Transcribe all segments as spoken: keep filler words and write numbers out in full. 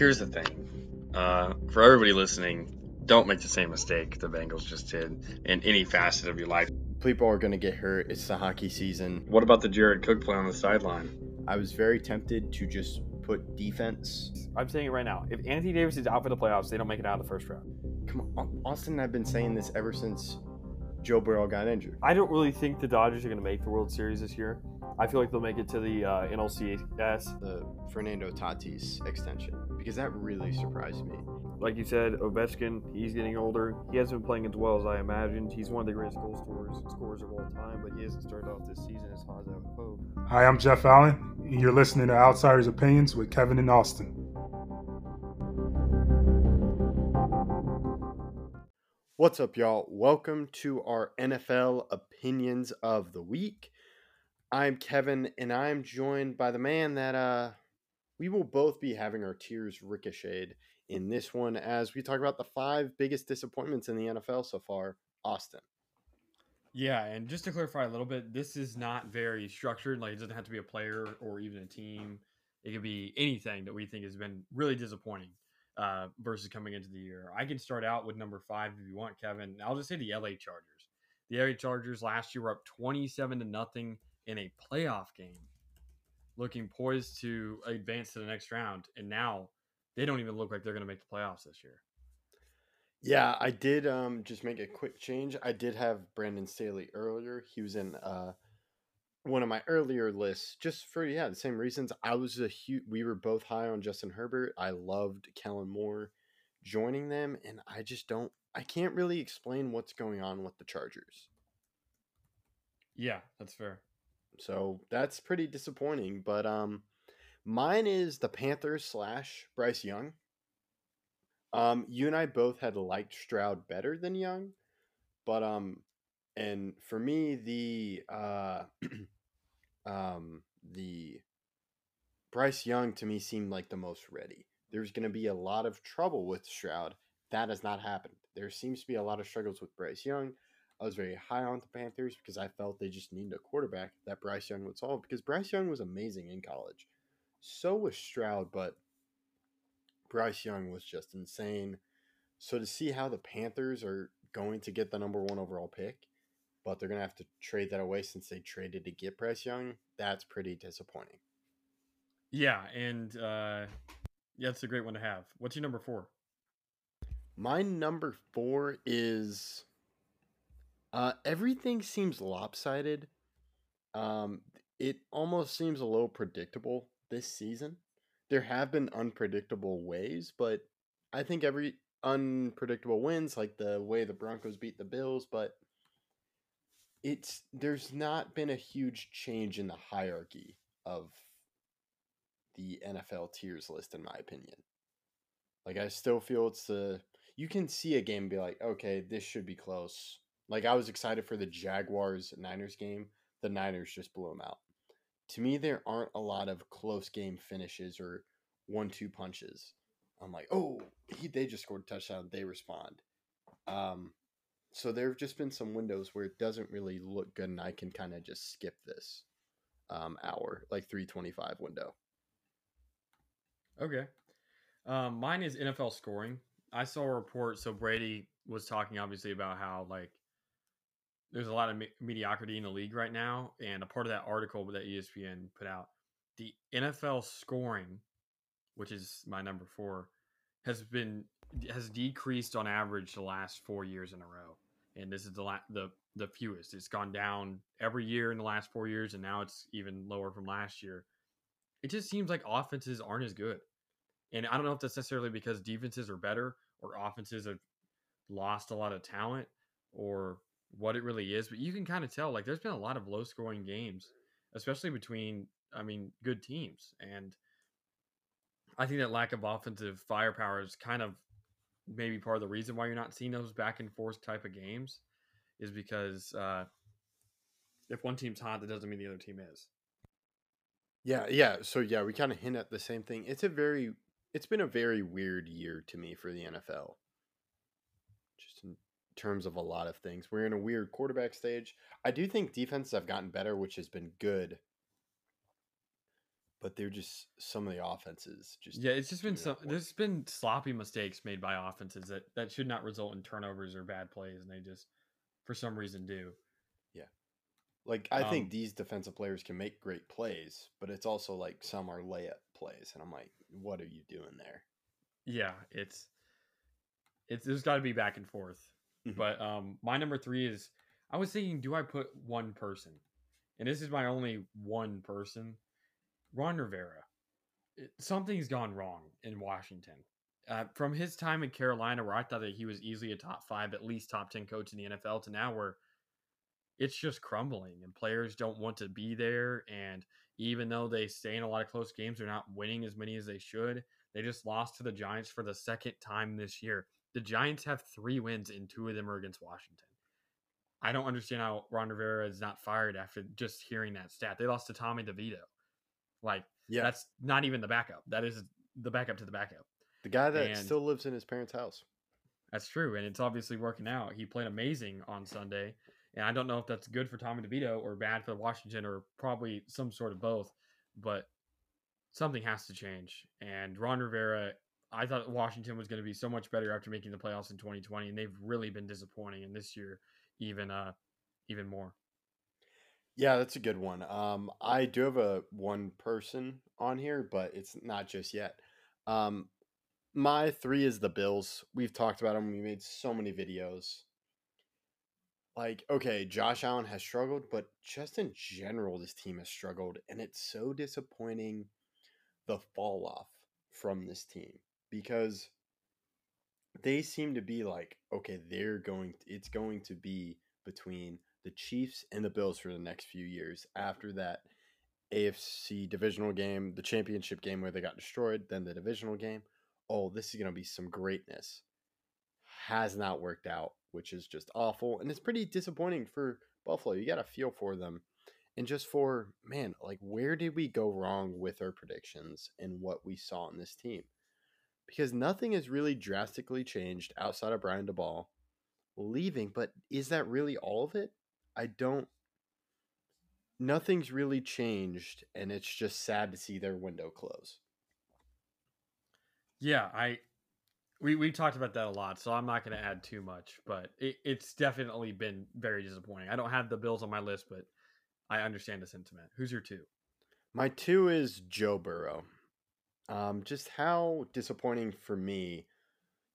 here's the thing. Uh, for everybody listening, don't make the same mistake the Bengals just did in any facet of your life. People are going to get hurt. It's the hockey season. What about the Jared Cook play on the sideline? I was very tempted to just put defense. I'm saying it right now. If Anthony Davis is out for the playoffs, they don't make it out of the first round. Come on. Austin and I have been saying this ever since Joe Burrow got injured. I don't really think the Dodgers are going to make the World Series this year. I feel like they'll make it to the uh, N L C S. The Fernando Tatis extension, because that really surprised me. Like you said, Ovechkin, he's getting older. He hasn't been playing as well as I imagined. He's one of the greatest goal scorers scorers of all time, but he hasn't started off this season as hot as I would hope. Hi, I'm Jeff Allen, and you're listening to Outsiders Opinions with Kevin and Austin. What's up, y'all? Welcome to our N F L Opinions of the Week. I'm Kevin, and I'm joined by the man that uh, we will both be having our tears ricocheted in this one as we talk about the five biggest disappointments in the N F L so far, Austin. Yeah, and just to clarify a little bit, this is not very structured. Like, it doesn't have to be a player or even a team. It could be anything that we think has been really disappointing. Uh, versus coming into the year. I can start out with number five if you want, Kevin. I'll just say the L A Chargers. The L A Chargers last year were up twenty-seven to nothing in a playoff game, looking poised to advance to the next round. And now they don't even look like they're going to make the playoffs this year. Yeah, I did um, just make a quick change. I did have Brandon Staley earlier. He was in uh, one of my earlier lists, just for, yeah, the same reasons. I was a huge, we were both high on Justin Herbert. I loved Kellen Moore joining them, and I just don't, I can't really explain what's going on with the Chargers. Yeah, that's fair. So that's pretty disappointing, but um, mine is the Panthers slash Bryce Young. Um, you and I both had liked Stroud better than Young, but um, and for me, the uh, um, the Bryce Young to me seemed like the most ready. There's going to be a lot of trouble with Stroud. That has not happened. There seems to be a lot of struggles with Bryce Young. I was very high on the Panthers because I felt they just needed a quarterback that Bryce Young would solve, because Bryce Young was amazing in college. So was Stroud, but Bryce Young was just insane. So to see how the Panthers are going to get the number one overall pick, but they're going to have to trade that away since they traded to get Bryce Young, that's pretty disappointing. Yeah, and uh, yeah, it's a great one to have. What's your number four? My number four is uh, everything seems lopsided. Um, it almost seems a little predictable this season. There have been unpredictable ways, but I think every unpredictable wins, like the way the Broncos beat the Bills, but It's there's not been a huge change in the hierarchy of the N F L tiers list, in my opinion. Like, I still feel it's the, you can see a game and be like, okay, this should be close. Like, I was excited for the Jaguars-Niners game. The Niners just blew them out. To me, there aren't a lot of close game finishes or one-two punches. I'm like, oh, he, they just scored a touchdown. They respond. Um... So there have just been some windows where it doesn't really look good, and I can kind of just skip this um, hour, like three twenty-five window. Okay. Um, mine is N F L scoring. I saw a report. So Brady was talking, obviously, about how, like, there's a lot of me- mediocrity in the league right now, and a part of that article that E S P N put out, the N F L scoring, which is my number four, has been has decreased on average the last four years in a row. And this is the, la- the the fewest. It's gone down every year in the last four years, and now it's even lower from last year. It just seems like offenses aren't as good. And I don't know if that's necessarily because defenses are better or offenses have lost a lot of talent or what it really is. But you can kind of tell, like, there's been a lot of low-scoring games, especially between, I mean, good teams. And I think that lack of offensive firepower is kind of maybe part of the reason why you're not seeing those back and forth type of games, is because uh, if one team's hot, that doesn't mean the other team is. Yeah. Yeah. So yeah, we kind of hint at the same thing. It's a very, it's been a very weird year to me for the N F L, just in terms of a lot of things. We're in a weird quarterback stage. I do think defenses have gotten better, which has been good. but they're just some of the offenses. Just yeah, it's just been some. There's been sloppy mistakes made by offenses that that should not result in turnovers or bad plays, and they just for some reason do. Yeah, like I um, think these defensive players can make great plays, but it's also like some are layup plays, and I'm like, what are you doing there? Yeah, it's it's there's got to be back and forth. Mm-hmm. But um, my number three is I was thinking, do I put one person? And this is my only one person, Ron Rivera. It, something's gone wrong in Washington. Uh, from his time in Carolina, where I thought that he was easily a top five, at least top ten coach in the N F L, to now where it's just crumbling and players don't want to be there. And even though they stay in a lot of close games, they're not winning as many as they should. They just lost to the Giants for the second time this year. The Giants have three wins, and two of them are against Washington. I don't understand how Ron Rivera is not fired after just hearing that stat. They lost to Tommy DeVito. Like, yeah. That's not even the backup. That is the backup to the backup. The guy that and still lives in his parents' house. That's true, and it's obviously working out. He played amazing on Sunday, and I don't know if that's good for Tommy DeVito or bad for Washington or probably some sort of both, but something has to change. And Ron Rivera, I thought Washington was going to be so much better after making the playoffs in twenty twenty, and they've really been disappointing, and this year even uh even more. Yeah, that's a good one. Um I do have a one person on here, but it's not just yet. Um my three is the Bills. We've talked about them. We made so many videos. Like, okay, Josh Allen has struggled, but just in general this team has struggled, and it's so disappointing the fall off from this team because they seem to be like, okay, they're going, it's going to be between the Chiefs and the Bills for the next few years. After that A F C divisional game, the championship game where they got destroyed, then the divisional game. Oh, this is going to be some greatness. Has not worked out, which is just awful. And it's pretty disappointing for Buffalo. You got to feel for them. And just for, man, like where did we go wrong with our predictions and what we saw in this team? Because nothing has really drastically changed outside of Brian DaBoll leaving. But is that really all of it? I don't. Nothing's really changed, and it's just sad to see their window close. Yeah, I we we talked about that a lot, so I'm not going to add too much. But it, it's definitely been very disappointing. I don't have the Bills on my list, but I understand the sentiment. Who's your two? My two is Joe Burrow. Um, just how disappointing for me.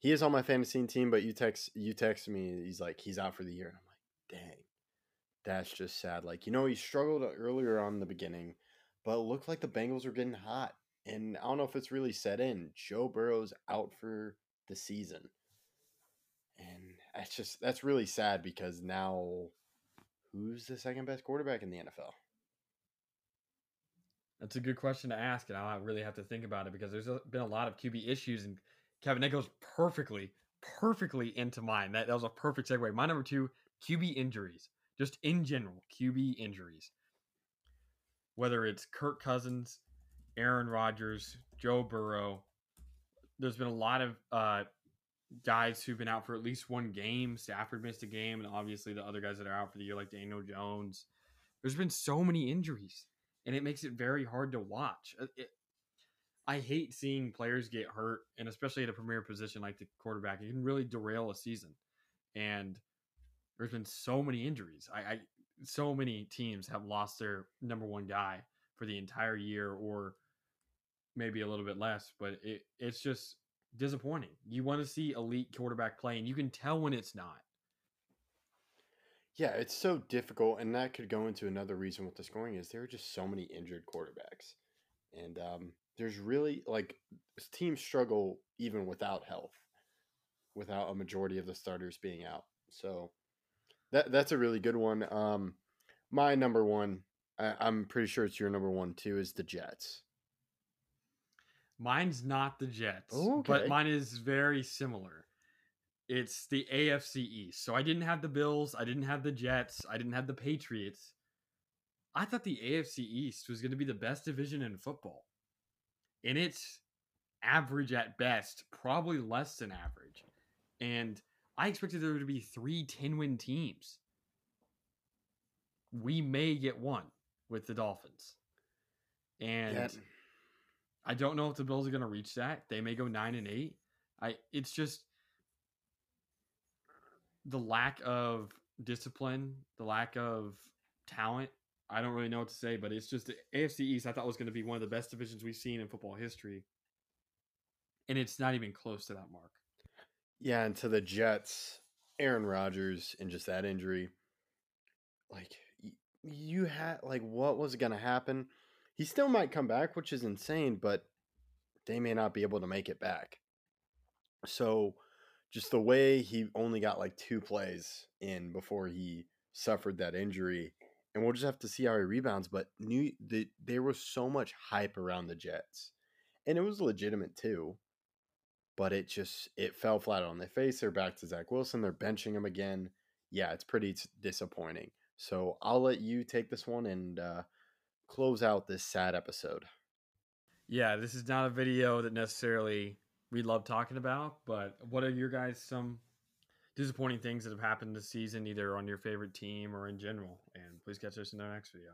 He is on my fantasy team, but you text you text me. He's like, he's out for the year. And I'm like, dang, that's just sad. Like, you know, he struggled earlier on in the beginning, but it looked like the Bengals were getting hot. And I don't know if it's really set in. Joe Burrow's out for the season. And that's just, that's really sad because now who's the second best quarterback in the N F L? That's a good question to ask, and I really have to think about it because there's been a lot of Q B issues, and Kevin, that goes perfectly, perfectly into mine. That, that was a perfect segue. My number two, Q B injuries. Just in general, Q B injuries. Whether it's Kirk Cousins, Aaron Rodgers, Joe Burrow, there's been a lot of uh, guys who've been out for at least one game. Stafford missed a game, and obviously the other guys that are out for the year like Daniel Jones. There's been so many injuries. And it makes it very hard to watch. It, I hate seeing players get hurt, and especially at a premier position like the quarterback, it can really derail a season. And there's been so many injuries. I, I so many teams have lost their number one guy for the entire year, or maybe a little bit less. But it, it's just disappointing. You want to see elite quarterback play, and you can tell when it's not. Yeah, it's so difficult, and that could go into another reason what the scoring is. There are just so many injured quarterbacks, and um, there's really, like, teams struggle even without health, without a majority of the starters being out. So that that's a really good one. Um, my number one, I, I'm pretty sure it's your number one too, is the Jets. Mine's not the Jets, oh, okay. But mine is very similar. It's the A F C East. So I didn't have the Bills. I didn't have the Jets. I didn't have the Patriots. I thought the A F C East was going to be the best division in football. And it's average at best, probably less than average. And I expected there to be three ten-win teams. We may get one with the Dolphins. And yep. I don't know if the Bills are going to reach that. They may go nine and eight. I, it's just the lack of discipline, the lack of talent. I don't really know what to say, but it's just the A F C East I thought was going to be one of the best divisions we've seen in football history. And it's not even close to that mark. Yeah, and to the Jets, Aaron Rodgers and just that injury. Like, you had, like, what was going to happen? He still might come back, which is insane, but they may not be able to make it back. So just the way he only got like two plays in before he suffered that injury, and we'll just have to see how he rebounds. But new, the, there was so much hype around the Jets, and it was legitimate too, but it just, it fell flat on their face. They're back to Zach Wilson. They're benching him again. Yeah, it's pretty disappointing. So I'll let you take this one and uh, close out this sad episode. Yeah, this is not a video that necessarily we love talking about, but what are your guys some disappointing things that have happened this season, either on your favorite team or in general? And please catch us in our next video.